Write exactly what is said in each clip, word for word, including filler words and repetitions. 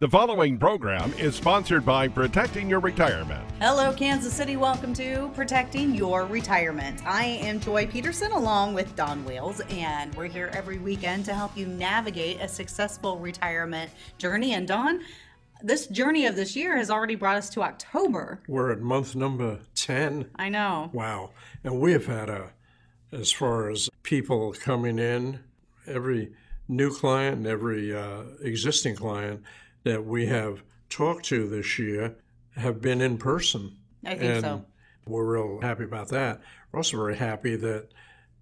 The following program is sponsored by Protecting Your Retirement. Hello, Kansas City. Welcome to Protecting Your Retirement. I am Joy Peterson along with Don Wales, and we're here every weekend to help you navigate a successful retirement journey. And Don, this journey of this year has already brought us to October. We're at month number ten. I know. Wow. And we have had a, as far as people coming in, every new client and every uh, existing client that we have talked to this year have been in person. I think and so. We're real happy about that. We're also very happy that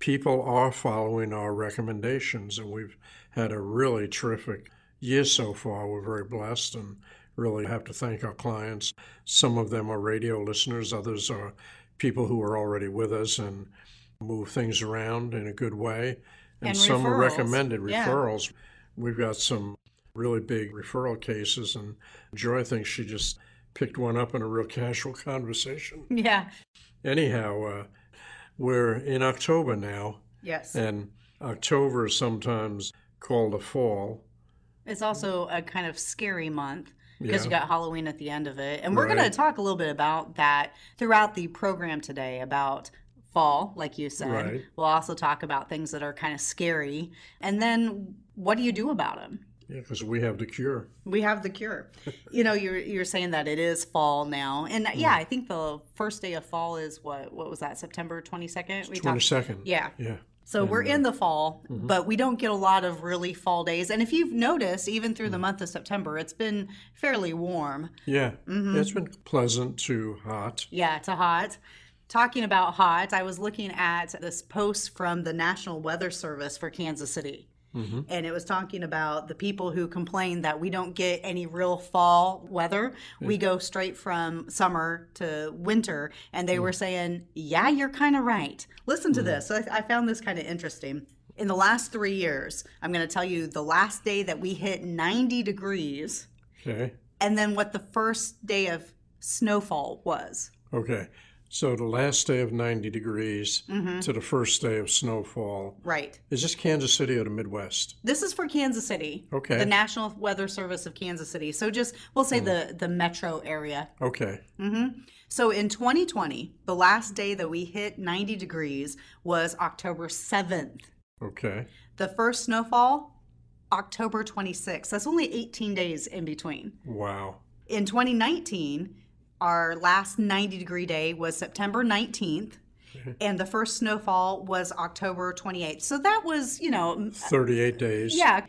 people are following our recommendations, and we've had a really terrific year so far. We're very blessed and really have to thank our clients. Some of them are radio listeners, others are people who are already with us and move things around in a good way. And, and some referrals. are recommended referrals. Yeah. We've got some really big referral cases, and Joy thinks she just picked one up in a real casual conversation. Yeah. Anyhow, uh, we're in October now. Yes. And October is sometimes called a fall. It's also a kind of scary month because yeah. you got Halloween at the end of it. And we're right. going to talk a little bit about that throughout the program today, about fall, like you said. Right. We'll also talk about things that are kind of scary. And then what do you do about them? Yeah, because we have the cure. We have the cure. You know, you're you're saying that it is fall now. And mm. yeah, I think the first day of fall is what, what was that, September twenty-second? We twenty-second. Talked, yeah. Yeah. So and, we're uh, in the fall, mm-hmm. but we don't get a lot of really fall days. And if you've noticed, even through mm. the month of September, it's been fairly warm. Yeah. Mm-hmm. It's been pleasant to hot. Yeah, to hot. Talking about hot, I was looking at this post from the National Weather Service for Kansas City. Mm-hmm. And it was talking about the people who complain that we don't get any real fall weather. Yeah. We go straight from summer to winter. And they mm-hmm. were saying, yeah, you're kind of right. Listen to mm-hmm. this. So I, I found this kind of interesting. In the last three years, I'm going to tell you the last day that we hit ninety degrees. Okay. And then what the first day of snowfall was. Okay. So the last day of ninety degrees mm-hmm. to the first day of snowfall. Right. Is this Kansas City or the Midwest? This is for Kansas City. Okay. The National Weather Service of Kansas City. So just, we'll say mm-hmm. the, the metro area. Okay. Mm-hmm. So in twenty twenty, the last day that we hit ninety degrees was October seventh. Okay. The first snowfall, October twenty-sixth. That's only eighteen days in between. Wow. In twenty nineteen... our last ninety degree day was September nineteenth, mm-hmm. and the first snowfall was October twenty-eighth. So that was, you know, thirty-eight days. Yeah.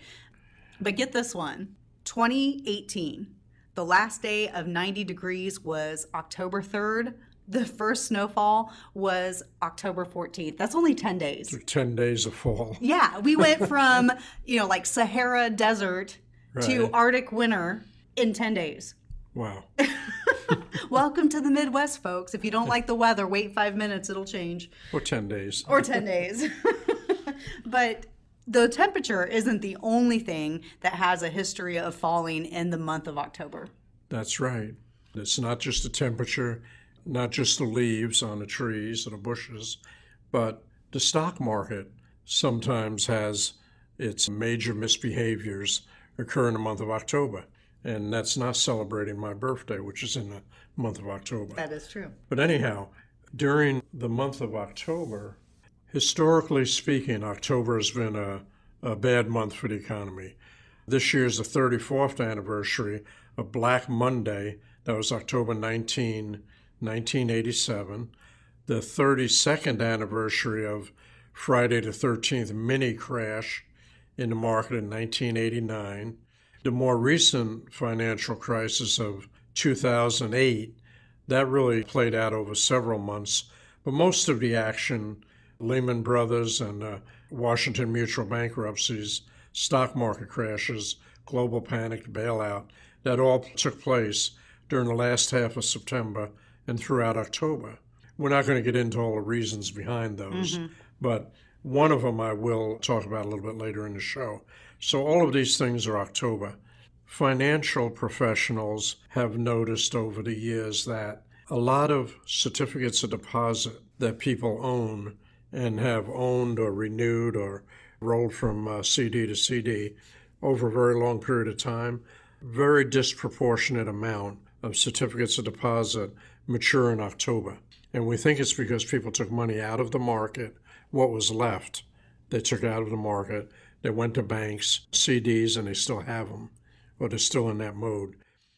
But get this one, twenty eighteen, the last day of ninety degrees was October third. The first snowfall was October fourteenth. That's only ten days. ten days of fall. Yeah. We went from, you know, like Sahara Desert right. to Arctic winter in ten days. Wow. Welcome to the Midwest, folks. If you don't like the weather, wait five minutes, it'll change. Or ten days. Or ten days. But the temperature isn't the only thing that has a history of falling in the month of October. That's right. It's not just the temperature, not just the leaves on the trees and the bushes, but the stock market sometimes has its major misbehaviors occur in the month of October. And that's not celebrating my birthday, which is in the month of October. That is true. But anyhow, during the month of October, historically speaking, October has been a, a bad month for the economy. This year's the thirty-fourth anniversary of Black Monday. That was October nineteenth, nineteen eighty-seven. The thirty-second anniversary of Friday the thirteenth mini crash in the market in nineteen eighty-nine. The more recent financial crisis of two thousand eight, that really played out over several months. But most of the action, Lehman Brothers and uh, Washington Mutual bankruptcies, stock market crashes, global panic, bailout, that all took place during the last half of September and throughout October. We're not going to get into all the reasons behind those, mm-hmm. but one of them I will talk about a little bit later in the show. So all of these things are October. Financial professionals have noticed over the years that a lot of certificates of deposit that people own and have owned or renewed or rolled from uh, C D to C D over a very long period of time, very disproportionate amount of certificates of deposit mature in October. And we think it's because people took money out of the market, what was left, they took out of the market, they went to banks, C Ds, and they still have them, or they're still in that mode.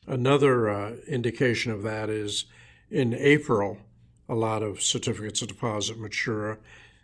Another uh, indication of that is in April, a lot of certificates of deposit mature,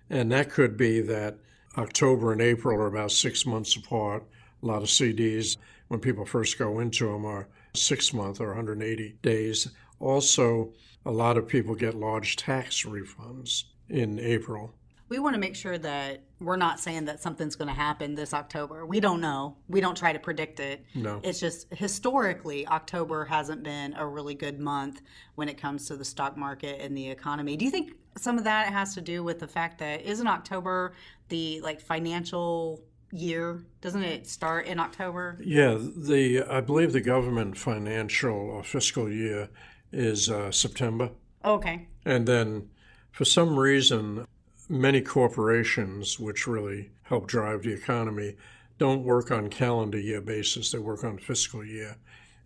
and that could be that October and April are about six months apart. A lot of C Ds, when people first go into them, are six-month or one hundred eighty days. Also, a lot of people get large tax refunds in April. We want to make sure that we're not saying that something's going to happen this October. We don't know. We don't try to predict it. No. It's just historically, October hasn't been a really good month when it comes to the stock market and the economy. Do you think some of that has to do with the fact that isn't October the like financial year? Doesn't it start in October? Yeah. the I believe the government financial or fiscal year is uh, September. Oh, okay. And then for some reason, many corporations, which really help drive the economy, don't work on calendar year basis. They work on fiscal year.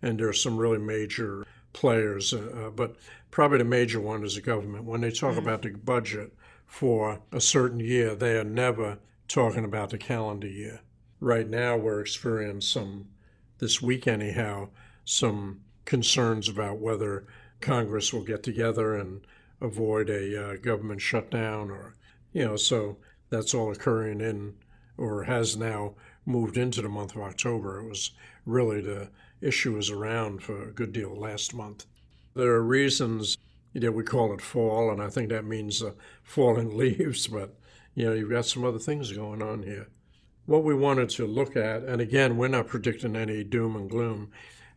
And there are some really major players, uh, but probably the major one is the government. When they talk mm-hmm. about the budget for a certain year, they are never talking about the calendar year. Right now, we're experiencing some, this week anyhow, some concerns about whether Congress will get together and avoid a uh, government shutdown or You know, so that's all occurring in, or has now moved into the month of October. It was really the issue was around for a good deal last month. There are reasons that we call it fall, and I think that means uh, falling leaves, but, you know, you've got some other things going on here. What we wanted to look at, and again, we're not predicting any doom and gloom.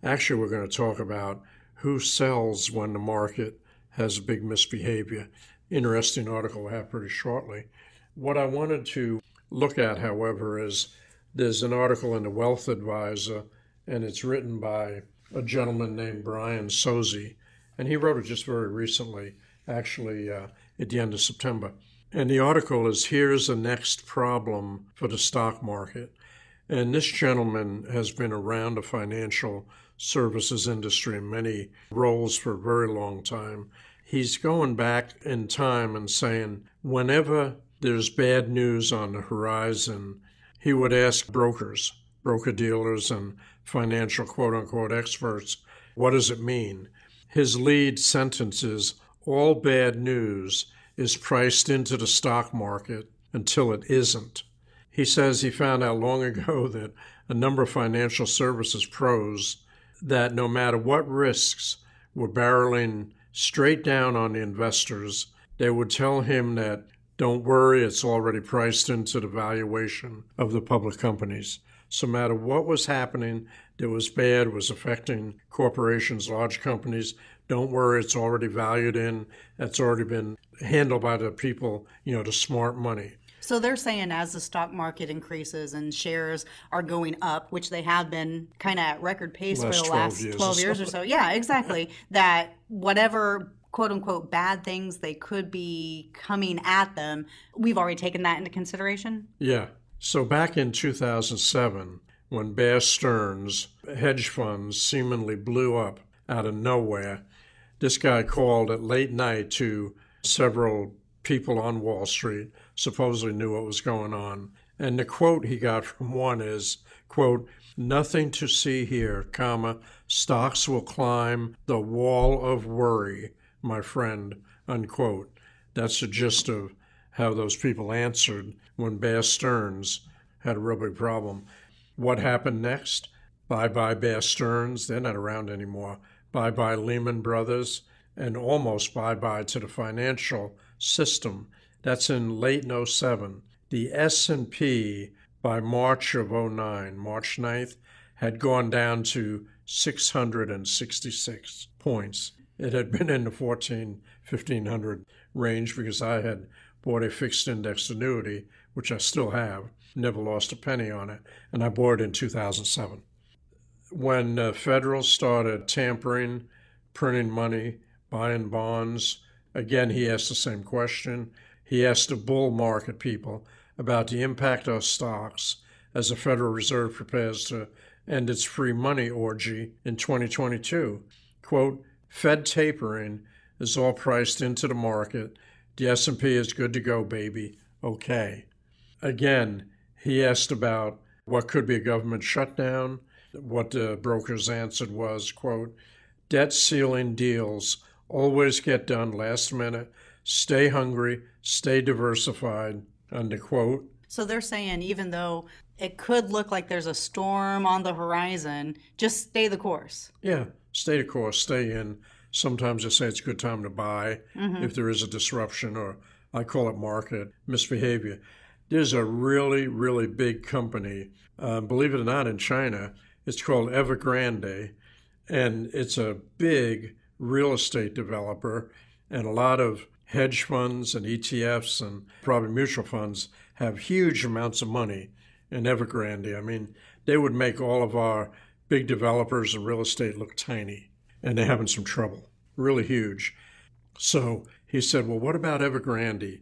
Actually, we're going to talk about who sells when the market has big misbehavior. Interesting article we'll have pretty shortly. What I wanted to look at, however, is there's an article in The Wealth Advisor, and it's written by a gentleman named Brian Sozzi, and he wrote it just very recently, actually uh, at the end of September. And the article is, here's the next problem for the stock market. And this gentleman has been around the financial services industry in many roles for a very long time. He's going back in time and saying, whenever there's bad news on the horizon, he would ask brokers, broker dealers, and financial quote-unquote experts, what does it mean? His lead sentence is, all bad news is priced into the stock market until it isn't. He says he found out long ago that a number of financial services pros that no matter what risks were barreling straight down on the investors, they would tell him that, don't worry, it's already priced into the valuation of the public companies. So no matter what was happening that was bad, was affecting corporations, large companies, don't worry, it's already valued in, that's already been handled by the people, you know, the smart money. So they're saying as the stock market increases and shares are going up, which they have been kind of at record pace for the last twelve years or so. Yeah, exactly. That whatever quote unquote bad things they could be coming at them, we've already taken that into consideration? Yeah. So back in two thousand seven, when Bear Stearns hedge funds seemingly blew up out of nowhere, this guy called at late night to several people on Wall Street, supposedly knew what was going on. And the quote he got from one is, quote, nothing to see here, comma, stocks will climb the wall of worry, my friend, unquote. That's the gist of how those people answered when Bear Stearns had a real big problem. What happened next? Bye-bye Bear Stearns. They're not around anymore. Bye-bye Lehman Brothers. And almost bye-bye to the financial system. That's in late oh seven. The S and P by March of oh nine, March ninth, had gone down to six hundred sixty-six points. It had been in the fourteen, fifteen hundred range because I had bought a fixed index annuity, which I still have, never lost a penny on it, and I bought it in two thousand seven. When the Federal started tampering, printing money, buying bonds, again, he asked the same question. He asked the bull market people about the impact of stocks as the Federal Reserve prepares to and its free money orgy in twenty twenty-two. Quote, Fed tapering is all priced into the market. The S and P is good to go, baby. Okay. Again, he asked about what could be a government shutdown. What the broker's answer was, quote, debt ceiling deals always get done last minute. Stay hungry, stay diversified, unquote. So they're saying even though it could look like there's a storm on the horizon, just stay the course. Yeah, stay the course, stay in. Sometimes they say it's a good time to buy mm-hmm. if there is a disruption, or I call it market misbehavior. There's a really, really big company, uh, believe it or not, in China. It's called Evergrande, and it's a big real estate developer, and a lot of hedge funds and E T Fs and probably mutual funds have huge amounts of money in Evergrande. I mean, they would make all of our big developers in real estate look tiny, and they're having some trouble, really huge. So he said, well, what about Evergrande?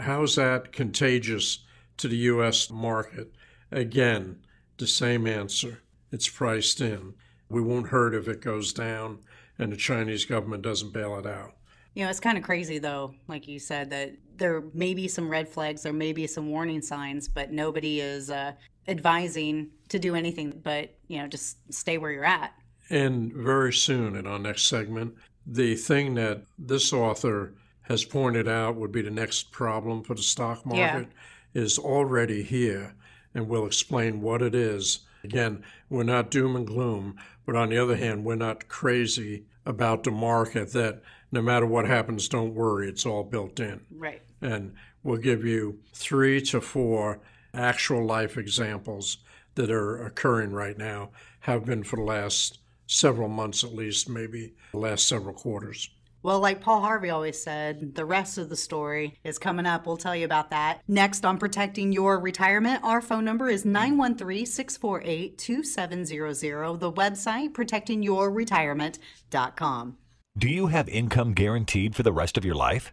How's that contagious to the U S market? Again, the same answer. It's priced in. We won't hurt if it goes down and the Chinese government doesn't bail it out. You know, it's kind of crazy, though, like you said, that there may be some red flags, there may be some warning signs, but nobody is uh, advising to do anything but, you know, just stay where you're at. And very soon in our next segment, the thing that this author has pointed out would be the next problem for the stock market yeah. is already here, and we'll explain what it is. Again, we're not doom and gloom, but on the other hand, we're not crazy about the market that no matter what happens, don't worry, it's all built in. Right. And we'll give you three to four actual life examples that are occurring right now, have been for the last several months at least, maybe the last several quarters. Well, like Paul Harvey always said, the rest of the story is coming up. We'll tell you about that. Next on Protecting Your Retirement, our phone number is nine one three, six four eight, two seven zero zero. The website, protecting your retirement dot com. Do you have income guaranteed for the rest of your life?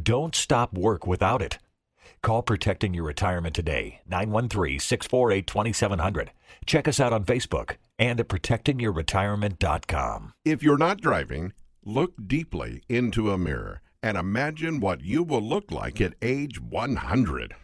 Don't stop work without it. Call Protecting Your Retirement today, nine one three, six four eight, two seven zero zero. Check us out on Facebook and at protecting your retirement dot com. If you're not driving, look deeply into a mirror and imagine what you will look like at age one hundred.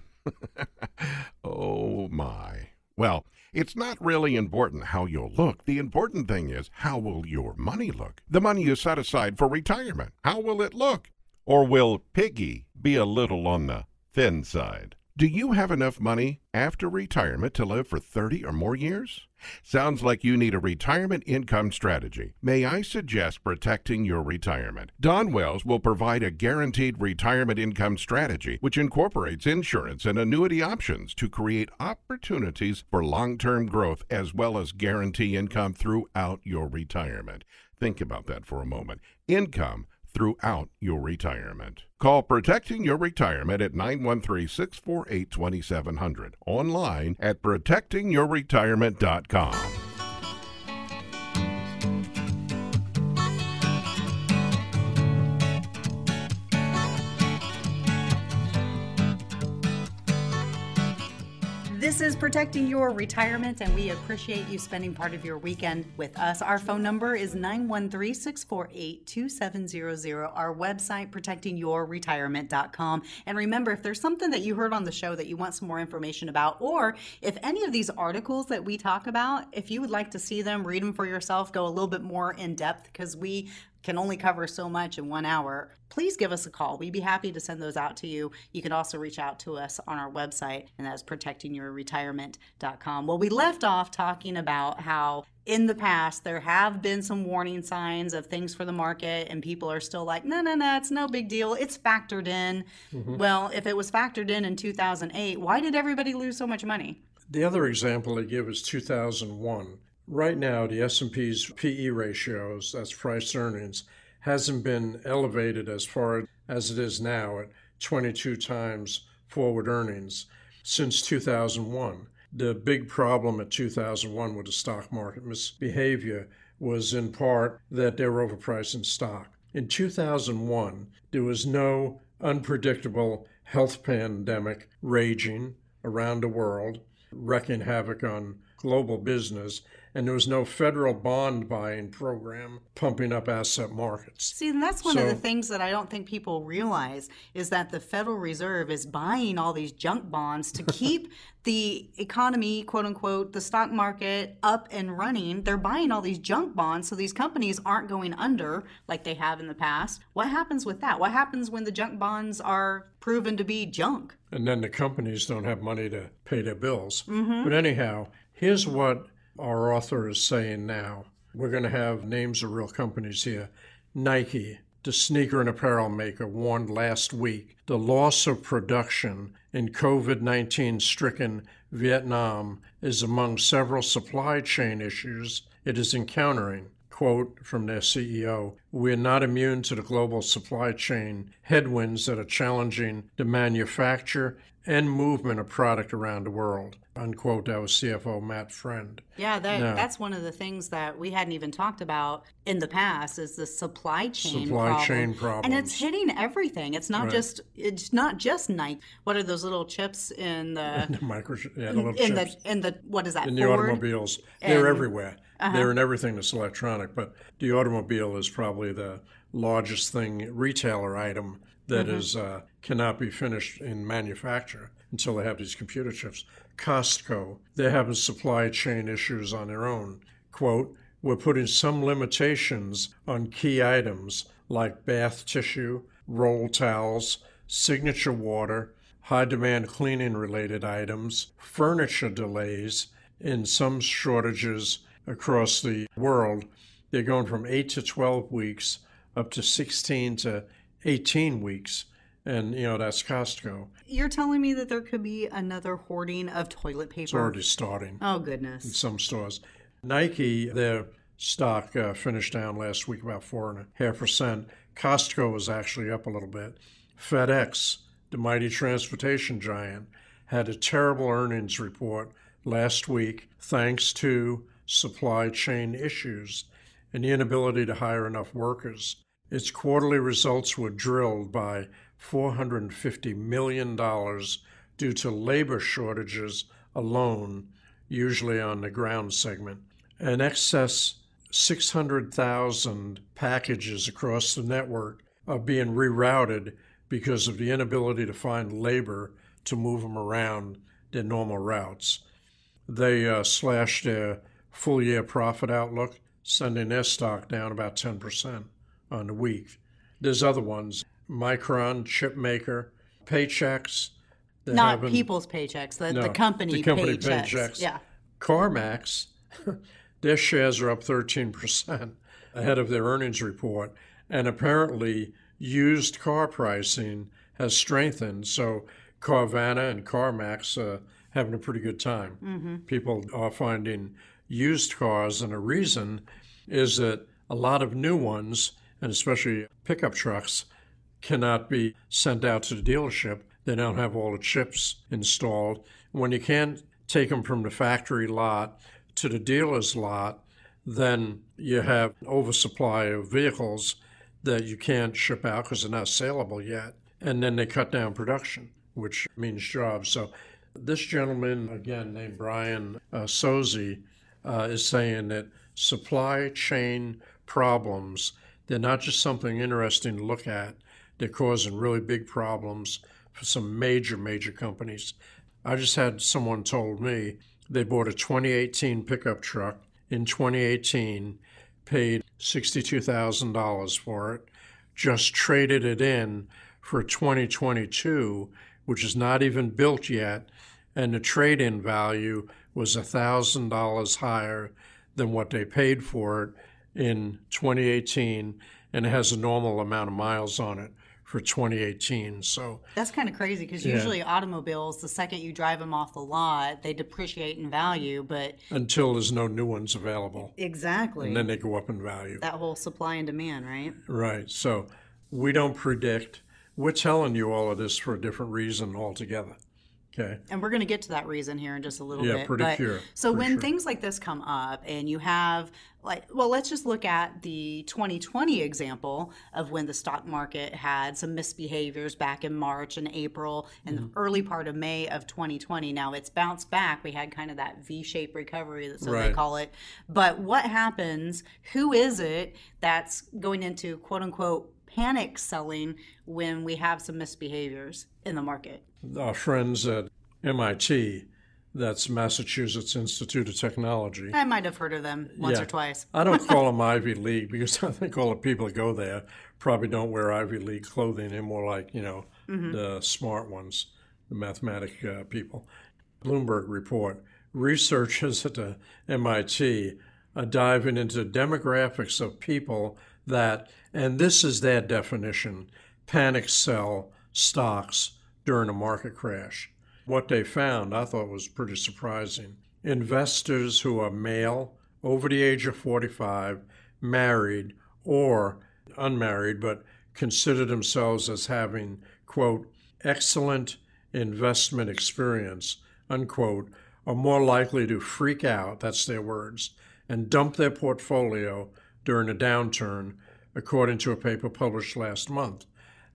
Oh, my. Well, it's not really important how you'll look. The important thing is, how will your money look? The money you set aside for retirement, how will it look? Or will piggy be a little on the thin side? Do you have enough money after retirement to live for thirty or more years? Sounds like you need a retirement income strategy. May I suggest Protecting Your Retirement? Don Wales will provide a guaranteed retirement income strategy, which incorporates insurance and annuity options to create opportunities for long-term growth as well as guarantee income throughout your retirement. Think about that for a moment. Income throughout your retirement. Call Protecting Your Retirement at nine one three, six four eight, two seven zero zero. Online at protecting your retirement dot com. This is Protecting Your Retirement, and we appreciate you spending part of your weekend with us. Our phone number is nine one three, six four eight, two seven zero zero. Our website, protecting your retirement dot com. And remember, if there's something that you heard on the show that you want some more information about, or if any of these articles that we talk about, if you would like to see them, read them for yourself, go a little bit more in depth, because we can only cover so much in one hour, please give us a call. We'd be happy to send those out to you. You can also reach out to us on our website, and that's protecting your retirement dot com. Well, we left off talking about how in the past there have been some warning signs of things for the market, and people are still like, no, no, no, it's no big deal. It's factored in. Mm-hmm. Well, if it was factored in in two thousand eight, why did everybody lose so much money? The other example they give is two thousand one. Right now, the S and P's P E ratios, that's price earnings, hasn't been elevated as far as it is now at twenty-two times forward earnings since two thousand one. The big problem at two thousand one with the stock market misbehavior was in part that they were overpricing stock. In two thousand one, there was no unpredictable health pandemic raging around the world, wrecking havoc on global business, and there was no federal bond buying program pumping up asset markets. See, and that's one so, of the things that I don't think people realize is that the Federal Reserve is buying all these junk bonds to keep the economy, quote unquote, the stock market up and running. They're buying all these junk bonds so these companies aren't going under like they have in the past. What happens with that? What happens when the junk bonds are proven to be junk? And then the companies don't have money to pay their bills. Mm-hmm. But anyhow, here's what our author is saying now. We're going to have names of real companies here. Nike, the sneaker and apparel maker, warned last week the loss of production in COVID nineteen stricken Vietnam is among several supply chain issues it is encountering. Quote from their C E O, "We're not immune to the global supply chain headwinds that are challenging the manufacture and movement of product around the world." Unquote. That was C F O Matt Friend. Yeah, that, now, that's one of the things that we hadn't even talked about in the past is the supply chain supply problem. chain problem, and it's hitting everything. It's not right. just it's not just Nike. What are those little chips in the, the microchip? Yeah, the little in chips. the in the what is that? In Ford? the automobiles, and, they're everywhere. Uh-huh. They're in everything that's electronic, but the automobile is probably the largest thing retailer item that mm-hmm. is uh, cannot be finished in manufacture until they have these computer chips. Costco, they're having supply chain issues on their own. Quote, "We're putting some limitations on key items like bath tissue, roll towels, signature water, high-demand cleaning-related items, furniture delays, and some shortages across the world." They're going from eight to twelve weeks up to sixteen to eighteen weeks. And, you know, that's Costco. You're telling me that there could be another hoarding of toilet paper? It's already starting. Oh, goodness. In some stores. Nike, their stock uh, finished down last week about four point five percent. Costco was actually up a little bit. FedEx, the mighty transportation giant, had a terrible earnings report last week thanks to supply chain issues and the inability to hire enough workers. Its quarterly results were drilled by four hundred fifty million dollars due to labor shortages alone, usually on the ground segment. An excess six hundred thousand packages across the network are being rerouted because of the inability to find labor to move them around their normal routes. They uh, slashed their full-year profit outlook, sending their stock down about ten percent on the week. There's other ones. Micron, chip maker, Paychex. Not having, people's Paychex, the, no, the company Paychex. The company Paychex. Paychex. Yeah. CarMax, their shares are up thirteen percent ahead of their earnings report, and apparently used car pricing has strengthened, so Carvana and CarMax are having a pretty good time. Mm-hmm. People are finding used cars, and the reason is that a lot of new ones, and especially pickup trucks, cannot be sent out to the dealership. They don't have all the chips installed. When you can't take them from the factory lot to the dealer's lot, then you have oversupply of vehicles that you can't ship out because they're not saleable yet. And then they cut down production, which means jobs. So this gentleman, again, named Brian uh, Sozzi, uh, is saying that supply chain problems, they're not just something interesting to look at. They're causing really big problems for some major, major companies. I just had someone told me they bought a twenty eighteen pickup truck in twenty eighteen, paid sixty-two thousand dollars for it, just traded it in for twenty twenty-two, which is not even built yet, and the trade-in value was one thousand dollars higher than what they paid for it in twenty eighteen, and it has a normal amount of miles on it for twenty eighteen. So that's kind of crazy because yeah. usually automobiles, the second you drive them off the lot, they depreciate in value, but until there's no new ones available. Exactly. And then they go up in value. That whole supply and demand, right? Right. So we don't predict. We're telling you all of this for a different reason altogether. Okay. And we're going to get to that reason here in just a little yeah, bit. Yeah, pretty but, sure. So pretty when sure. things like this come up and you have, like, well, let's just look at the twenty twenty example of when the stock market had some misbehaviors back in March and April and mm-hmm. the early part of May of twenty twenty. Now it's bounced back. We had kind of that V-shaped recovery, that's what right. they call it. But what happens? Who is it that's going into quote unquote panic selling when we have some misbehaviors in the market? Our friends at M I T, that's Massachusetts Institute of Technology. I might have heard of them once yeah. or twice. I don't call them Ivy League because I think all the people that go there probably don't wear Ivy League clothing. They're more like, you know, mm-hmm. the smart ones, the mathematic uh, people. Bloomberg report, researchers at the M I T are diving into demographics of people that, and this is their definition, panic sell stocks during a market crash. What they found, I thought was pretty surprising. Investors who are male, over the age of forty-five, married or unmarried, but consider themselves as having, quote, excellent investment experience, unquote, are more likely to freak out, that's their words, and dump their portfolio during a downturn, according to a paper published last month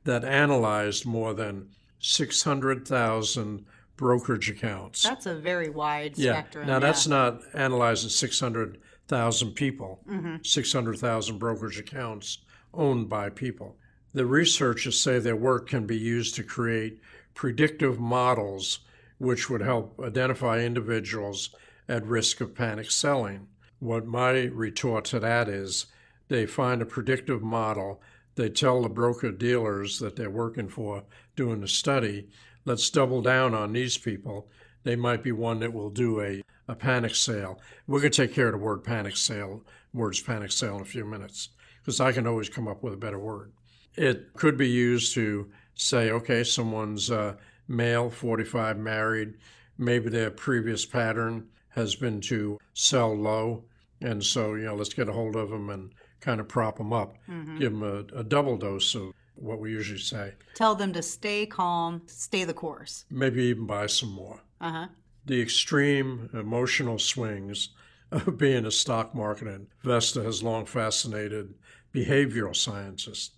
that analyzed more than six hundred thousand brokerage accounts. That's a very wide yeah. spectrum. Now, yeah. that's not analyzing six hundred thousand people, mm-hmm. six hundred thousand brokerage accounts owned by people. The researchers say their work can be used to create predictive models which would help identify individuals at risk of panic selling. What my retort to that is, they find a predictive model. They tell the broker-dealers that they're working for doing the study, let's double down on these people. They might be one that will do a, a panic sale. We're going to take care of the word panic sale, words panic sale in a few minutes, because I can always come up with a better word. It could be used to say, okay, someone's uh, male, forty-five, married. Maybe their previous pattern has been to sell low. And so, you know, let's get a hold of them and kind of prop them up, mm-hmm. give them a, a double dose of what we usually say. Tell them to stay calm, stay the course. Maybe even buy some more. Uh-huh. The extreme emotional swings of being a stock market investor has long fascinated behavioral scientists.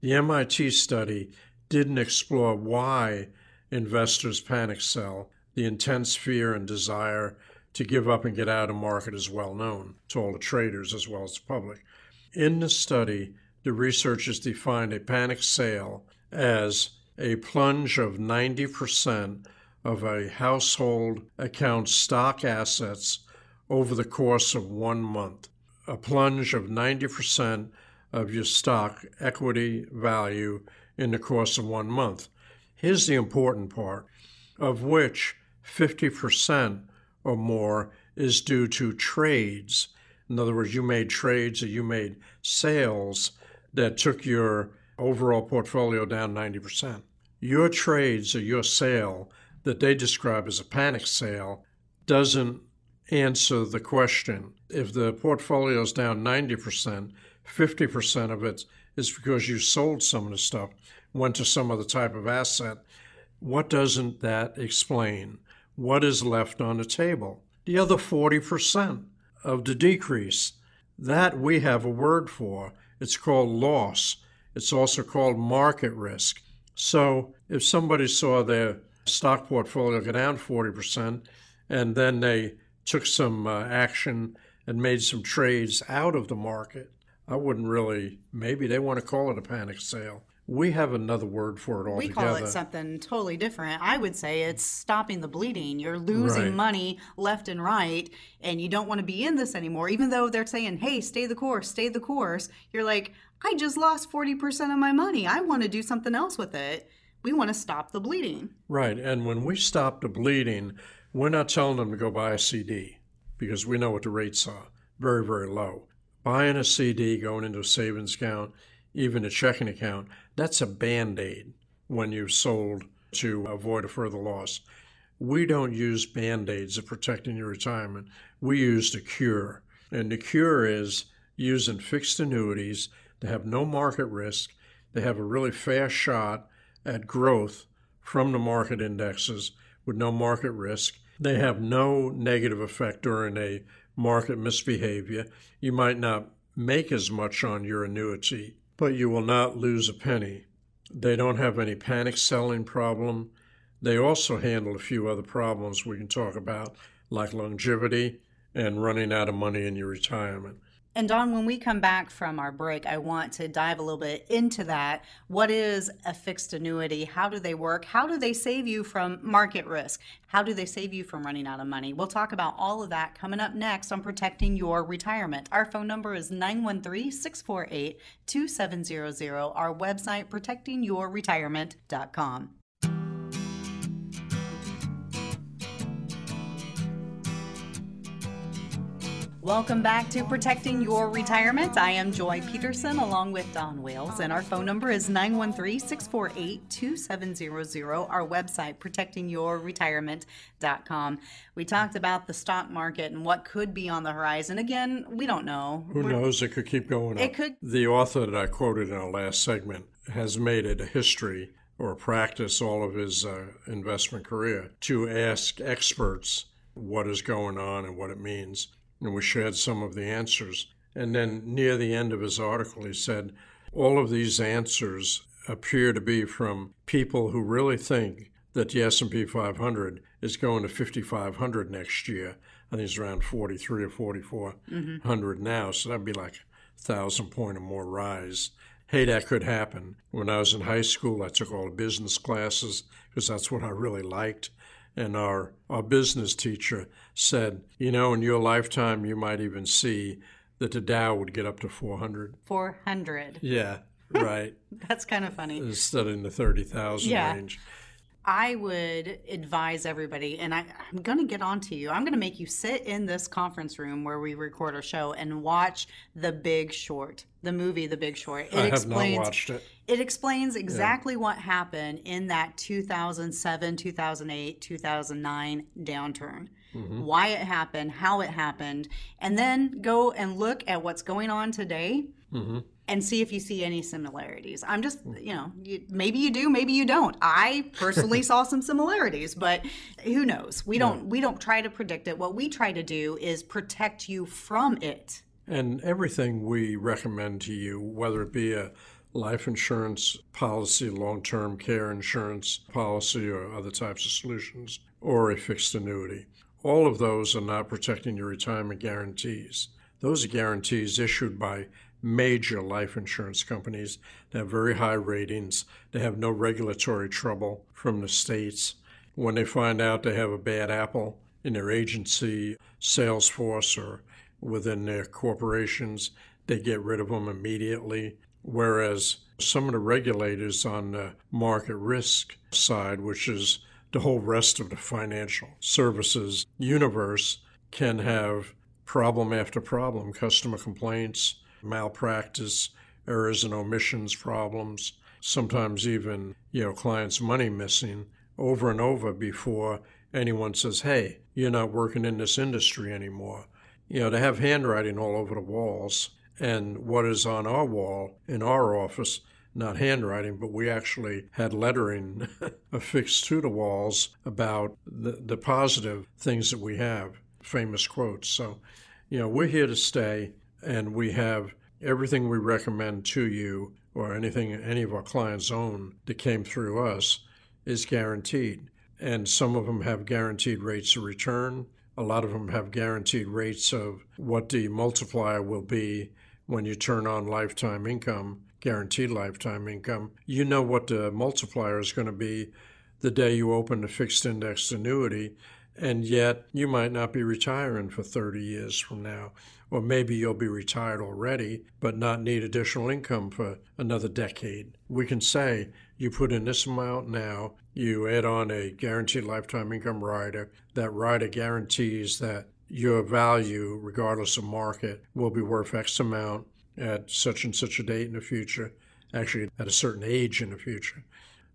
The M I T study didn't explore why investors panic sell. The intense fear and desire to give up and get out of market is well known to all the traders as well as the public. In the study, the researchers defined a panic sale as a plunge of ninety percent of a household account's stock assets over the course of one month. A plunge of ninety percent of your stock equity value in the course of one month. Here's the important part, of which fifty percent or more is due to trades. In other words, you made trades or you made sales that took your overall portfolio down ninety percent. Your trades or your sale that they describe as a panic sale doesn't answer the question. If the portfolio is down ninety percent, fifty percent of it is because you sold some of the stuff, went to some other type of asset. What doesn't that explain? What is left on the table? The other forty percent. Of the decrease, that we have a word for. It's called loss. It's also called market risk. So if somebody saw their stock portfolio go down forty percent and then they took some uh, action and made some trades out of the market, I wouldn't really, maybe they want to call it a panic sale. We have another word for it altogether. We call it something totally different. I would say it's stopping the bleeding. You're losing right. money left and right, and you don't want to be in this anymore. Even though they're saying, hey, stay the course, stay the course. You're like, I just lost forty percent of my money. I want to do something else with it. We want to stop the bleeding. Right, and when we stop the bleeding, we're not telling them to go buy a C D because we know what the rates are, very, very low. Buying a C D, going into a savings account, even a checking account, that's a Band-Aid when you've sold to avoid a further loss. We don't use Band-Aids at Protecting Your Retirement. We use the cure. And the cure is using fixed annuities that have no market risk. They have a really fair shot at growth from the market indexes with no market risk. They have no negative effect during a market misbehavior. You might not make as much on your annuity, but you will not lose a penny. They don't have any panic selling problem. They also handle a few other problems we can talk about, like longevity and running out of money in your retirement. And Don, when we come back from our break, I want to dive a little bit into that. What is a fixed annuity? How do they work? How do they save you from market risk? How do they save you from running out of money? We'll talk about all of that coming up next on Protecting Your Retirement. Our phone number is nine one three, six four eight, two seven zero zero. Our website, protecting your retirement dot com. Welcome back to Protecting Your Retirement. I am Joy Peterson along with Don Wales, and our phone number is nine one three, six four eight, two seven zero zero. Our website, protecting your retirement dot com. We talked about the stock market and what could be on the horizon. Again, we don't know. Who We're, knows? It could keep going up. It could. The author that I quoted in our last segment has made it a history or a practice all of his uh, investment career to ask experts what is going on and what it means. And we shared some of the answers. And then near the end of his article, he said, all of these answers appear to be from people who really think that the S and P five hundred is going to fifty-five hundred next year. I think it's around forty-three or forty-four hundred mm-hmm. now. So that'd be like a thousand point or more rise. Hey, that could happen. When I was in high school, I took all the business classes because that's what I really liked. And our, our business teacher said, you know, in your lifetime, you might even see that the Dow would get up to four hundred. four hundred. Yeah, right. That's kind of funny. Instead of in the thirty thousand yeah. range. I would advise everybody, and I, I'm going to get on to you. I'm going to make you sit in this conference room where we record our show and watch The Big Short, the movie The Big Short. It I have explains, not watched it. It explains exactly yeah. what happened in that two thousand seven, two thousand eight, two thousand nine downturn. Mm-hmm. Why it happened, how it happened, and then go and look at what's going on today. Mm-hmm. And see if you see any similarities. I'm just, you know, you, maybe you do, maybe you don't. I personally saw some similarities, but who knows? We don't, no. we don't try to predict it. What we try to do is protect you from it. And everything we recommend to you, whether it be a life insurance policy, long-term care insurance policy, or other types of solutions, or a fixed annuity, all of those are not protecting your retirement guarantees. Those are guarantees issued by major life insurance companies. They have very high ratings. They have no regulatory trouble from the states. When they find out they have a bad apple in their agency, sales force, or within their corporations, they get rid of them immediately. Whereas some of the regulators on the market risk side, which is the whole rest of the financial services universe, can have problem after problem, customer complaints, malpractice, errors and omissions problems, sometimes even, you know, clients' money missing over and over before anyone says, hey, you're not working in this industry anymore. You know, they have handwriting all over the walls, and what is on our wall in our office, not handwriting, but we actually had lettering affixed to the walls about the, the positive things that we have, famous quotes. So, you know, we're here to stay. And we have everything we recommend to you, or anything any of our clients own that came through us, is guaranteed. And some of them have guaranteed rates of return. A lot of them have guaranteed rates of what the multiplier will be when you turn on lifetime income, guaranteed lifetime income. You know what the multiplier is going to be the day you open a fixed indexed annuity. And yet you might not be retiring for thirty years from now, or maybe you'll be retired already, but not need additional income for another decade. We can say you put in this amount now, you add on a guaranteed lifetime income rider. That rider guarantees that your value, regardless of market, will be worth X amount at such and such a date in the future, actually at a certain age in the future.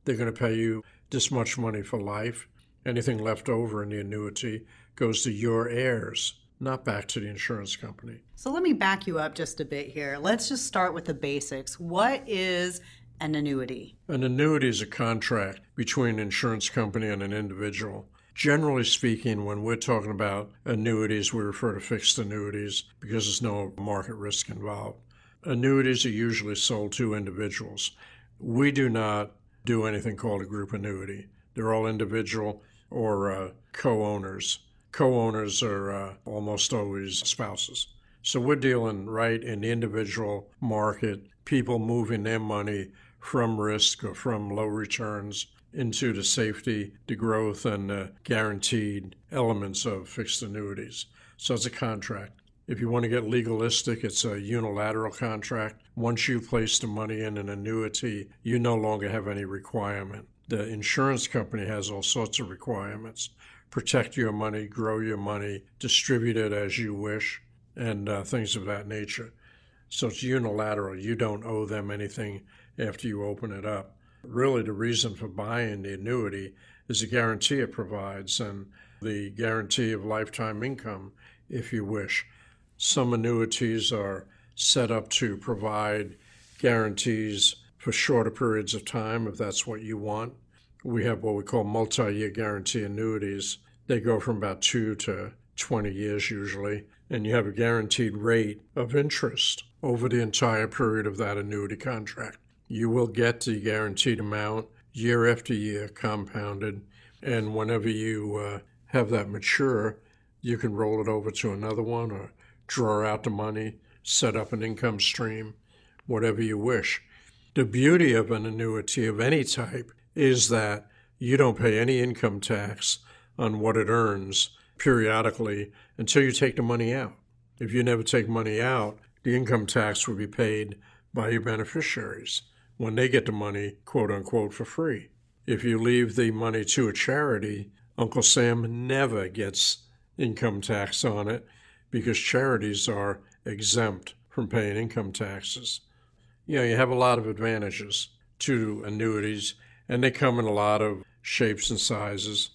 They're going to pay you this much money for life. Anything left over in the annuity goes to your heirs, not back to the insurance company. So let me back you up just a bit here. Let's just start with the basics. What is an annuity? An annuity is a contract between an insurance company and an individual Generally speaking, when we're talking about annuities, we refer to fixed annuities because there's no market risk involved. Annuities are usually sold to individuals. We do not do anything called a group annuity. They're all individual or uh, co-owners. Co-owners are uh, almost always spouses. So we're dealing right in the individual market, people moving their money from risk or from low returns into the safety, the growth, and the guaranteed elements of fixed annuities. So it's a contract. If you want to get legalistic, it's a unilateral contract. Once you place the money in an annuity, you no longer have any requirement. The insurance company has all sorts of requirements. Protect your money, grow your money, distribute it as you wish, and uh, things of that nature. So it's unilateral. You don't owe them anything after you open it up. Really, the reason for buying the annuity is the guarantee it provides and the guarantee of lifetime income, if you wish. Some annuities are set up to provide guarantees for shorter periods of time, if that's what you want. We have what we call multi-year guarantee annuities. They go from about two to twenty years usually, and you have a guaranteed rate of interest over the entire period of that annuity contract. You will get the guaranteed amount year after year compounded, and whenever you uh, have that mature, you can roll it over to another one or draw out the money, set up an income stream, whatever you wish. The beauty of an annuity of any type is that you don't pay any income tax on what it earns periodically until you take the money out. If you never take money out, the income tax will be paid by your beneficiaries when they get the money, quote-unquote, for free. If you leave the money to a charity, Uncle Sam never gets income tax on it because charities are exempt from paying income taxes. You know, you have a lot of advantages to annuities, and they come in a lot of shapes and sizes.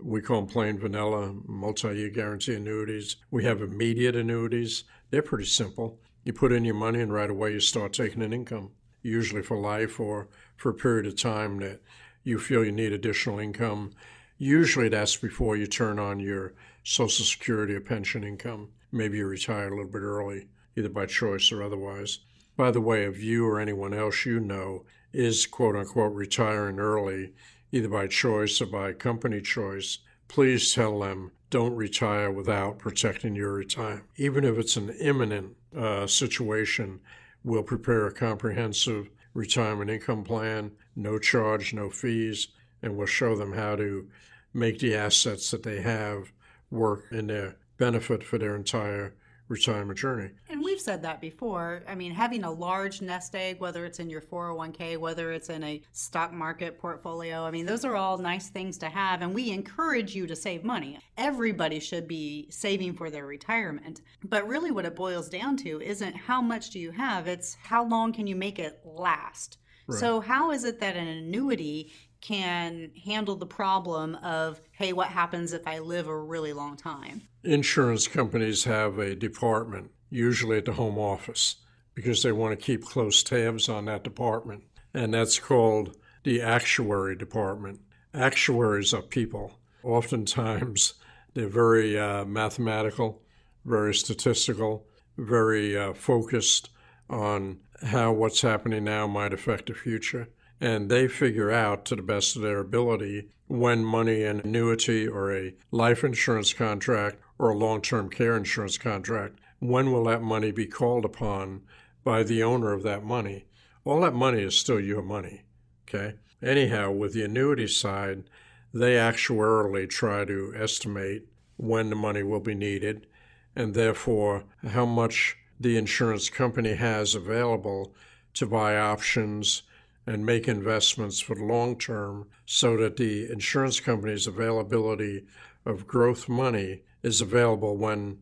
We call them plain vanilla, multi-year guarantee annuities. We have immediate annuities. They're pretty simple. You put in your money, and right away you start taking an income, usually for life or for a period of time that you feel you need additional income. Usually that's before you turn on your Social Security or pension income. Maybe you retire a little bit early, either by choice or otherwise. By the way, if you or anyone else you know is, quote-unquote, retiring early, either by choice or by company choice, please tell them don't retire without protecting your retirement. Even if it's an imminent uh, situation, we'll prepare a comprehensive retirement income plan, no charge, no fees, and we'll show them how to make the assets that they have work in their benefit for their entire retirement journey. And we've said that before. I mean, having a large nest egg, whether it's in your four oh one k, whether it's in a stock market portfolio, I mean, those are all nice things to have. And we encourage you to save money. Everybody should be saving for their retirement. But really what it boils down to isn't how much do you have, it's how long can you make it last. Right. So how is it that an annuity can handle the problem of, hey, what happens if I live a really long time? Insurance companies have a department, usually at the home office, because they want to keep close tabs on that department. And that's called the actuary department. Actuaries are people. Oftentimes, they're very uh, mathematical, very statistical, very uh, focused on how what's happening now might affect the future. And they figure out, to the best of their ability, when money in an annuity or a life insurance contract or a long-term care insurance contract, when will that money be called upon by the owner of that money? All that money is still your money, okay? Anyhow, with the annuity side, they actuarially try to estimate when the money will be needed and therefore how much the insurance company has available to buy options and make investments for the long term so that the insurance company's availability of growth money is available when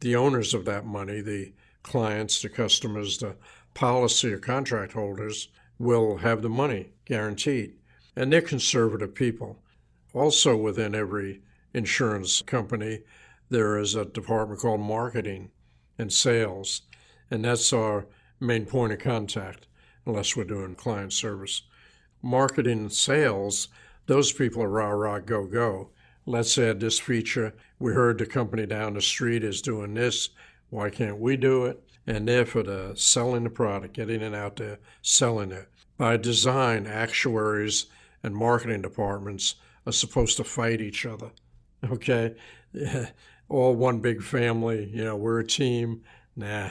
the owners of that money, the clients, the customers, the policy or contract holders, will have the money guaranteed. And they're conservative people. Also within every insurance company, there is a department called marketing and sales, and that's our main point of contact, unless we're doing client service. Marketing and sales, those people are rah, rah, go, go. let's add this feature. We heard the company down the street is doing this. Why can't we do it? And therefore, the selling the product, getting it out there, selling it. By design, actuaries and marketing departments are supposed to fight each other, okay? All one big family, you know, we're a team. Nah,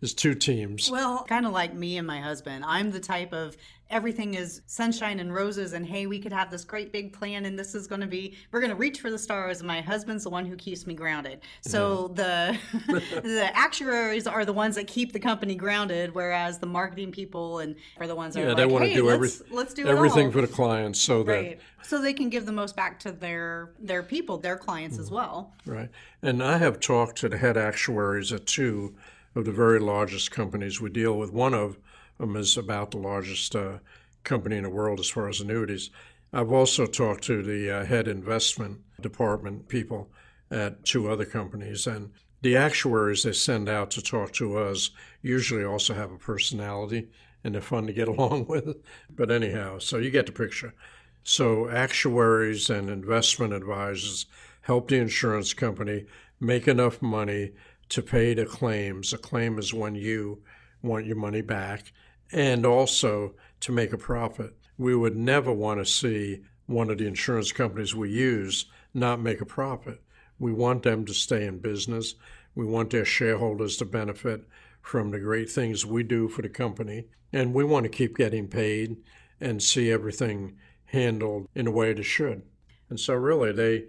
there's two teams. Well, kind of like me and my husband. I'm the type of everything is sunshine and roses and, hey, we could have this great big plan and this is going to be, we're going to reach for the stars. And my husband's the one who keeps me grounded. So yeah. the the actuaries are the ones that keep the company grounded, whereas the marketing people and are the ones that yeah, are they like, want hey, to do let's, every, let's do everything it all. for the clients so right. that. So they can give the most back to their, their people, their clients mm-hmm. as well. Right. And I have talked to the head actuaries at two of the very largest companies we deal with. One of them is about the largest uh, company in the world as far as annuities. I've also talked to the uh, head investment department people at two other companies. And the actuaries they send out to talk to us usually also have a personality and they're fun to get along with. But anyhow, so you get the picture. So actuaries and investment advisors help the insurance company make enough money to pay the claims. A claim is when you want your money back, and also to make a profit. We would never want to see one of the insurance companies we use not make a profit. We want them to stay in business. We want their shareholders to benefit from the great things we do for the company, and we want to keep getting paid and see everything handled in a way it should. And so really, they,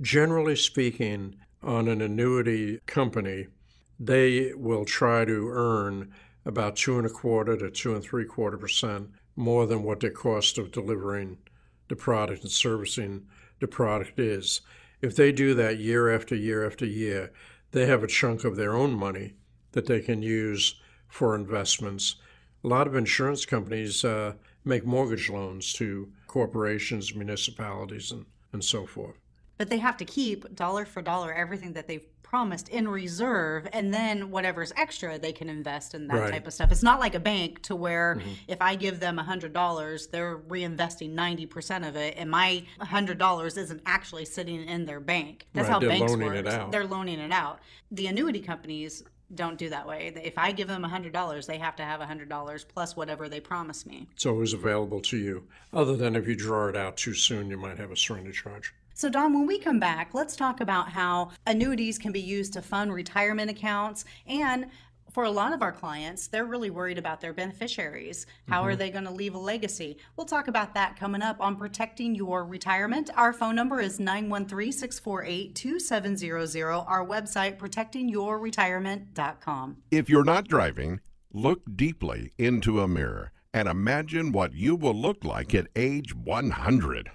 generally speaking, on an annuity company, they will try to earn about two and a quarter to two and three quarter percent more than what their cost of delivering the product and servicing the product is. If they do that year after year after year, they have a chunk of their own money that they can use for investments. A lot of insurance companies uh, make mortgage loans to corporations, municipalities, and, and so forth. But they have to keep dollar for dollar everything that they've promised in reserve, and then whatever's extra they can invest in that right. type of stuff. It's not like a bank to where mm-hmm. if I give them one hundred dollars, they're reinvesting ninety percent of it, and my one hundred dollars isn't actually sitting in their bank. That's right. how they're banks loaning work. It out. They're loaning it out. The annuity companies don't do that way. If I give them one hundred dollars, they have to have one hundred dollars plus whatever they promise me. It's always available to you. Other than if you draw it out too soon, you might have a surrender charge. So, Don, when we come back, let's talk about how annuities can be used to fund retirement accounts. And for a lot of our clients, they're really worried about their beneficiaries. How mm-hmm. are they going to leave a legacy? We'll talk about that coming up on Protecting Your Retirement. Our phone number is nine one three, six four eight, two seven zero zero. Our website, protecting your retirement dot com. If you're not driving, look deeply into a mirror and imagine what you will look like at age one hundred.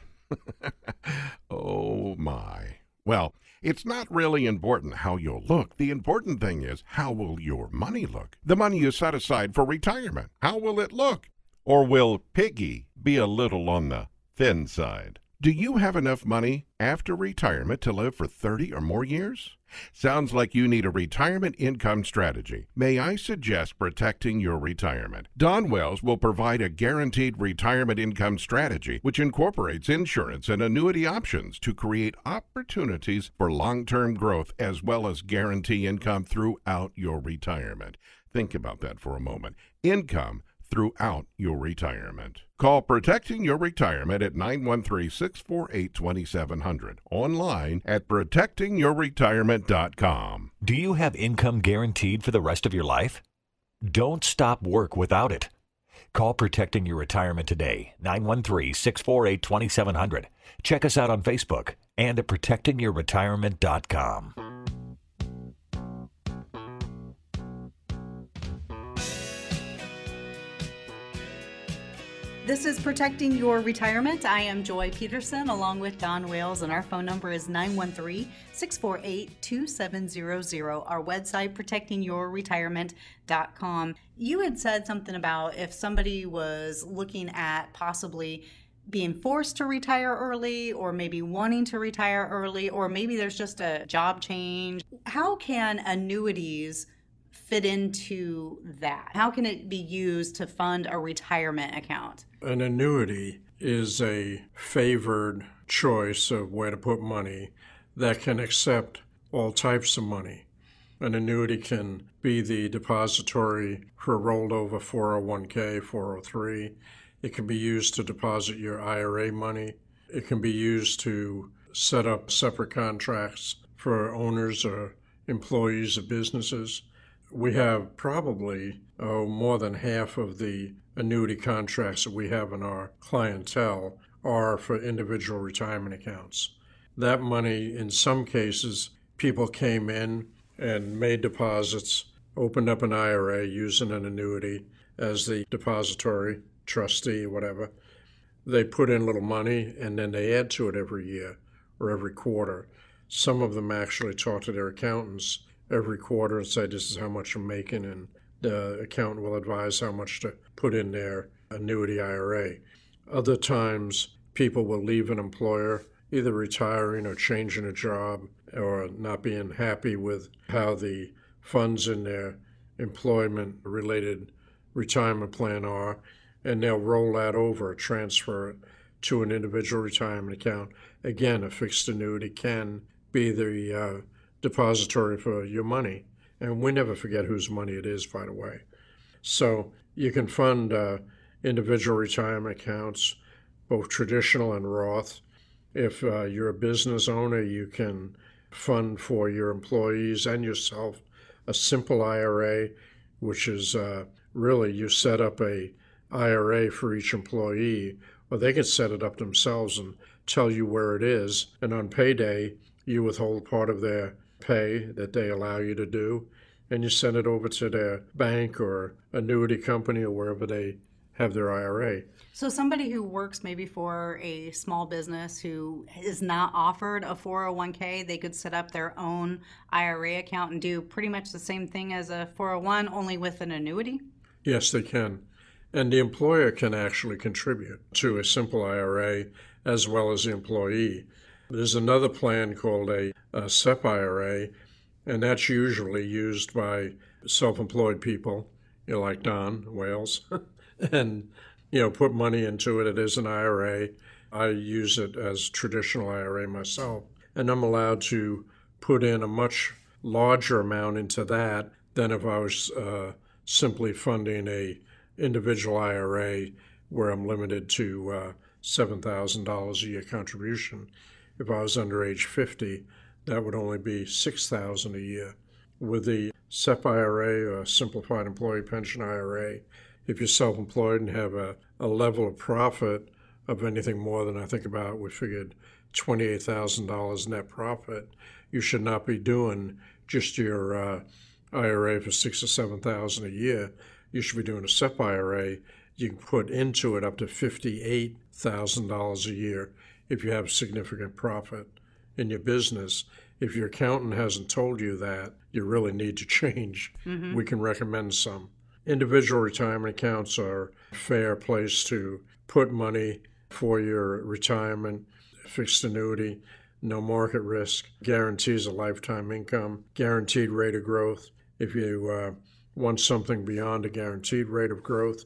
Oh my. Well, it's not really important how you'll look. The important thing is, how will your money look? The money you set aside for retirement, how will it look? Or will piggy be a little on the thin side? Do you have enough money after retirement to live for thirty or more years? Sounds like you need a retirement income strategy. May I suggest Protecting Your Retirement? Don Wales will provide a guaranteed retirement income strategy which incorporates insurance and annuity options to create opportunities for long-term growth as well as guarantee income throughout your retirement. Think about that for a moment. Income throughout your retirement. Call Protecting Your Retirement at nine one three, six four eight, two seven zero zero. Online at protecting your retirement dot com. Do you have income guaranteed for the rest of your life? Don't stop work without it. Call Protecting Your Retirement today, nine one three, six four eight, two seven zero zero. Check us out on Facebook and at protecting your retirement dot com. This is Protecting Your Retirement. I am Joy Peterson along with Don Wales, and our phone number is nine one three, six four eight, two seven zero zero. Our website, protecting your retirement dot com. You had said something about if somebody was looking at possibly being forced to retire early, or maybe wanting to retire early, or maybe there's just a job change. How can annuities fit into that? How can it be used to fund a retirement account? An annuity is a favored choice of where to put money that can accept all types of money. An annuity can be the depository for a rolled over four oh one k, four oh three. It can be used to deposit your I R A money. It can be used to set up separate contracts for owners or employees of businesses. We have probably oh, more than half of the annuity contracts that we have in our clientele are for individual retirement accounts. That money, in some cases, people came in and made deposits, opened up an I R A using an annuity as the depository, trustee, whatever. They put in little money and then they add to it every year or every quarter. Some of them actually talk to their accountants every quarter and say, this is how much I'm making, and the accountant will advise how much to put in their annuity I R A. Other times, people will leave an employer, either retiring or changing a job or not being happy with how the funds in their employment-related retirement plan are, and they'll roll that over, transfer it to an individual retirement account. Again, a fixed annuity can be the uh, depository for your money. And we never forget whose money it is, by the way. So you can fund uh, individual retirement accounts, both traditional and Roth. If uh, you're a business owner, you can fund for your employees and yourself a simple I R A, which is uh, really you set up a I R A for each employee, or they can set it up themselves and tell you where it is. And on payday, you withhold part of their pay that they allow you to do, and you send it over to their bank or annuity company or wherever they have their I R A. So somebody who works maybe for a small business who is not offered a four oh one k, they could set up their own I R A account and do pretty much the same thing as a four oh one, only with an annuity? Yes, they can. And the employer can actually contribute to a simple I R A as well as the employee. There's another plan called a, a S E P I R A, and that's usually used by self-employed people, you know, like Don Wales, and you know, put money into it. It is an I R A. I use it as traditional I R A myself, and I'm allowed to put in a much larger amount into that than if I was uh, simply funding a individual I R A where I'm limited to uh, seven thousand dollars a year contribution. If I was under age fifty, that would only be six thousand dollars a year. With the S E P I R A, or Simplified Employee Pension I R A, if you're self-employed and have a, a level of profit of anything more than, I think about, we figured twenty-eight thousand dollars net profit, you should not be doing just your uh, I R A for six thousand dollars or seven thousand dollars a year. You should be doing a S E P I R A. You can put into it up to fifty-eight thousand dollars a year if you have significant profit in your business. If your accountant hasn't told you that, you really need to change. Mm-hmm. We can recommend some. Individual retirement accounts are a fair place to put money for your retirement. Fixed annuity, no market risk, guarantees a lifetime income, guaranteed rate of growth. If you uh, want something beyond a guaranteed rate of growth,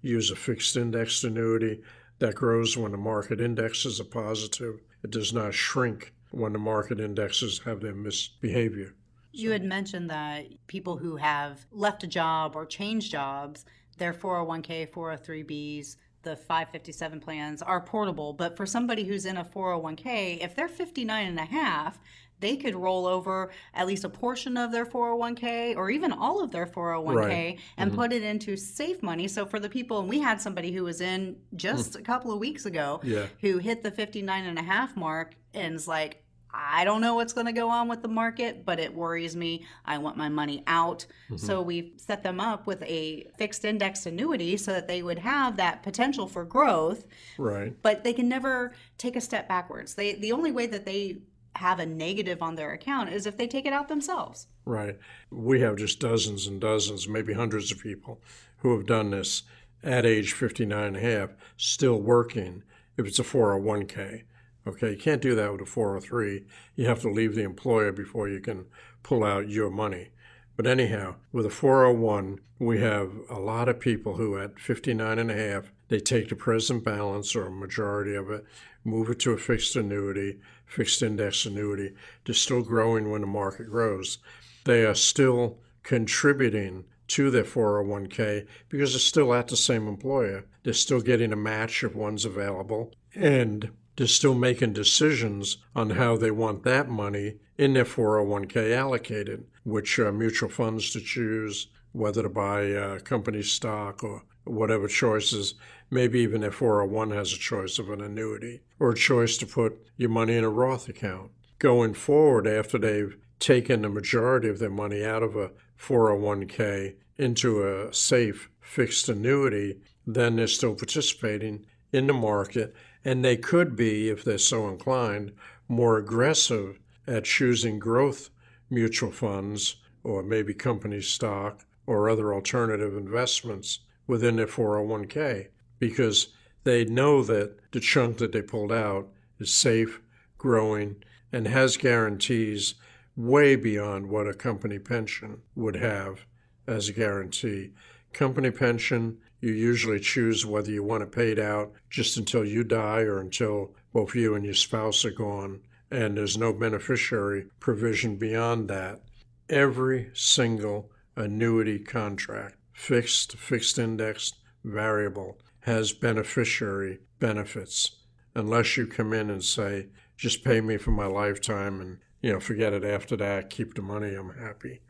use a fixed indexed annuity that grows when the market indexes are positive. It does not shrink when the market indexes have their misbehavior. You had mentioned that people who have left a job or changed jobs, their four oh one k, four oh three b's, the five fifty-seven plans are portable. But for somebody who's in a four oh one k, if they're fifty-nine and a half, they could roll over at least a portion of their four oh one k or even all of their four oh one k, right, and mm-hmm, put it into safe money. So for the people, and we had somebody who was in just mm. a couple of weeks ago, yeah, who hit the fifty-nine and a half mark and is like, I don't know what's going to go on with the market, but it worries me. I want my money out. Mm-hmm. So we set them up with a fixed index annuity so that they would have that potential for growth. Right. But they can never take a step backwards. They the only way that they have a negative on their account is if they take it out themselves. Right. We have just dozens and dozens, maybe hundreds of people who have done this at age fifty-nine and a half, still working if it's a four oh one k. Okay, you can't do that with a four oh three. You have to leave the employer before you can pull out your money. But anyhow, with a four oh one, we have a lot of people who at fifty-nine and a half, They take the present balance or a majority of it, move it to a fixed annuity, fixed index annuity. They're still growing when the market grows. They are still contributing to their four oh one k because they're still at the same employer. They're still getting a match if one's available. And they're still making decisions on how they want that money in their four oh one k allocated, which uh, mutual funds to choose, whether to buy uh, company stock or whatever choices. Maybe even their four oh one has a choice of an annuity or a choice to put your money in a Roth account. Going forward, after they've taken the majority of their money out of a four oh one k into a safe fixed annuity, then they're still participating in the market. And they could be, if they're so inclined, more aggressive at choosing growth mutual funds or maybe company stock or other alternative investments within their four oh one k because they know that the chunk that they pulled out is safe, growing, and has guarantees way beyond what a company pension would have as a guarantee. Company pension, you usually choose whether you want it paid out just until you die or until both you and your spouse are gone, and there's no beneficiary provision beyond that. Every single annuity contract, fixed, fixed indexed, variable, has beneficiary benefits, unless you come in and say, just pay me for my lifetime and, you know, forget it after that, keep the money, I'm happy.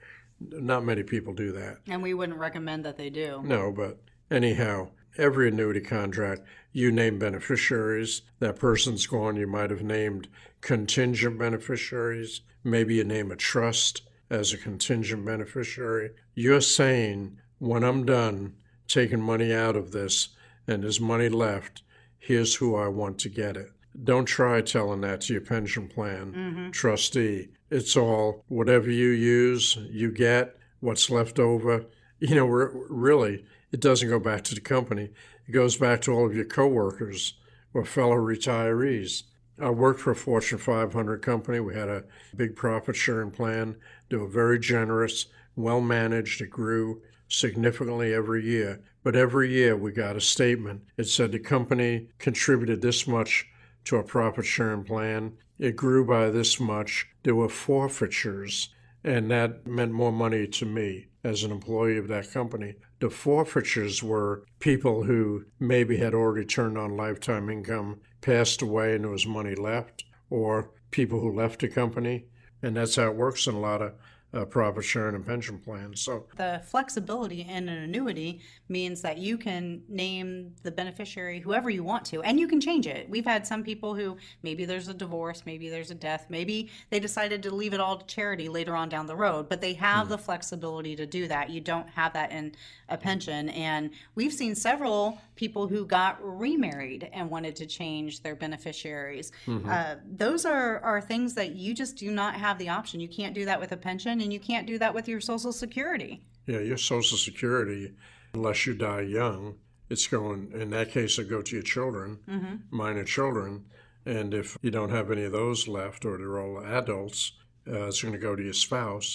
Not many people do that. And we wouldn't recommend that they do. No, but anyhow, every annuity contract, you name beneficiaries. That person's gone. You might have named contingent beneficiaries. Maybe you name a trust as a contingent beneficiary. You're saying, when I'm done taking money out of this and there's money left, here's who I want to get it. Don't try telling that to your pension plan mm-hmm. trustee. It's all whatever you use, you get what's left over. You know, we're, really, it doesn't go back to the company. It goes back to all of your coworkers or fellow retirees. I worked for a Fortune five hundred company. We had a big profit sharing plan. They were very generous, well managed. It grew significantly every year. But every year we got a statement. It said the company contributed this much to a profit sharing plan. It grew by this much. There were forfeitures, and that meant more money to me as an employee of that company. The forfeitures were people who maybe had already turned on lifetime income, passed away, and there was money left, or people who left the company. And that's how it works in a lot of Uh, profit sharing and pension plans. So the flexibility in an annuity means that you can name the beneficiary whoever you want to, and you can change it. We've had some people who, maybe there's a divorce, maybe there's a death, maybe they decided to leave it all to charity later on down the road, but they have hmm. the flexibility to do that. You don't have that in a pension. And we've seen several people who got remarried and wanted to change their beneficiaries. Mm-hmm. Uh, those are, are things that you just do not have the option. You can't do that with a pension, and you can't do that with your Social Security. Yeah, your Social Security, unless you die young, it's going, in that case, it'll go to your children, mm-hmm. minor children. And if you don't have any of those left, or they're all adults, uh, it's going to go to your spouse.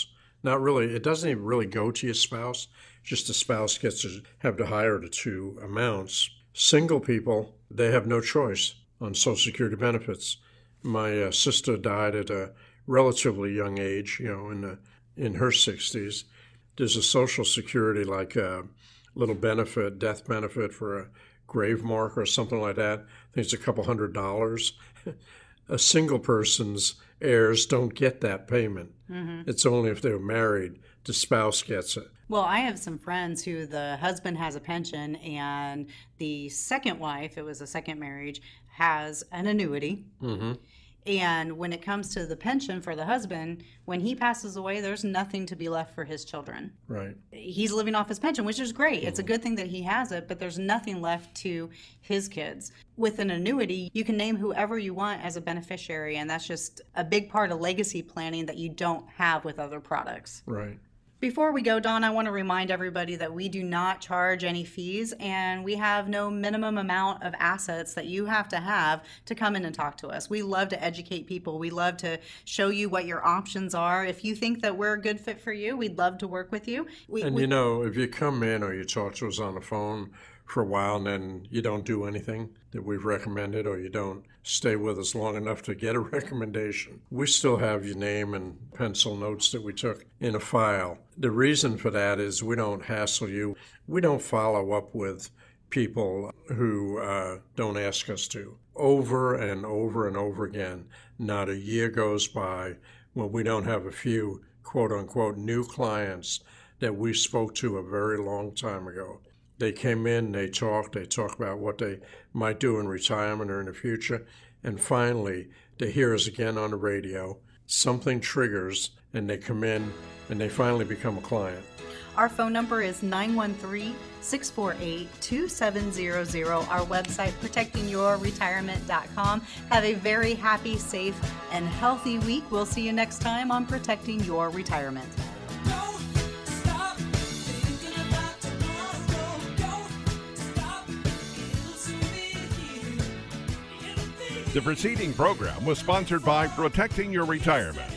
Not really, it doesn't even really go to your spouse, just the spouse gets to have to hire the two amounts. Single people, they have no choice on Social Security benefits. My uh, sister died at a relatively young age, you know, in the, in her sixties. There's a Social Security, like a little benefit, death benefit for a grave marker or something like that. I think it's a couple hundred dollars. A single person's heirs don't get that payment. Mm-hmm. It's only if they're married, the spouse gets it. Well, I have some friends who the husband has a pension, and the second wife, it was a second marriage, has an annuity. Mm-hmm. And when it comes to the pension for the husband, when he passes away, there's nothing to be left for his children. Right. He's living off his pension, which is great. Mm-hmm. It's a good thing that he has it, but there's nothing left to his kids. With an annuity, you can name whoever you want as a beneficiary, and that's just a big part of legacy planning that you don't have with other products. Right. Before we go, Don, I want to remind everybody that we do not charge any fees, and we have no minimum amount of assets that you have to have to come in and talk to us. We love to educate people. We love to show you what your options are. If you think that we're a good fit for you, we'd love to work with you. We, and, we, you know, if you come in or you talk to us on the phone for a while and then you don't do anything that we've recommended, or you don't stay with us long enough to get a recommendation, we still have your name and pencil notes that we took in a file. The reason for that is we don't hassle you. We don't follow up with people who uh, don't ask us to. Over and over and over again, not a year goes by when we don't have a few quote-unquote new clients that we spoke to a very long time ago. They came in, they talked, they talked about what they might do in retirement or in the future, and finally, they hear us again on the radio. Something triggers, and they come in, and they finally become a client. Our phone number is nine one three, six four eight, two seven zero zero. Our website, protecting your retirement dot com. Have a very happy, safe, and healthy week. We'll see you next time on Protecting Your Retirement. The preceding program was sponsored by Protecting Your Retirement.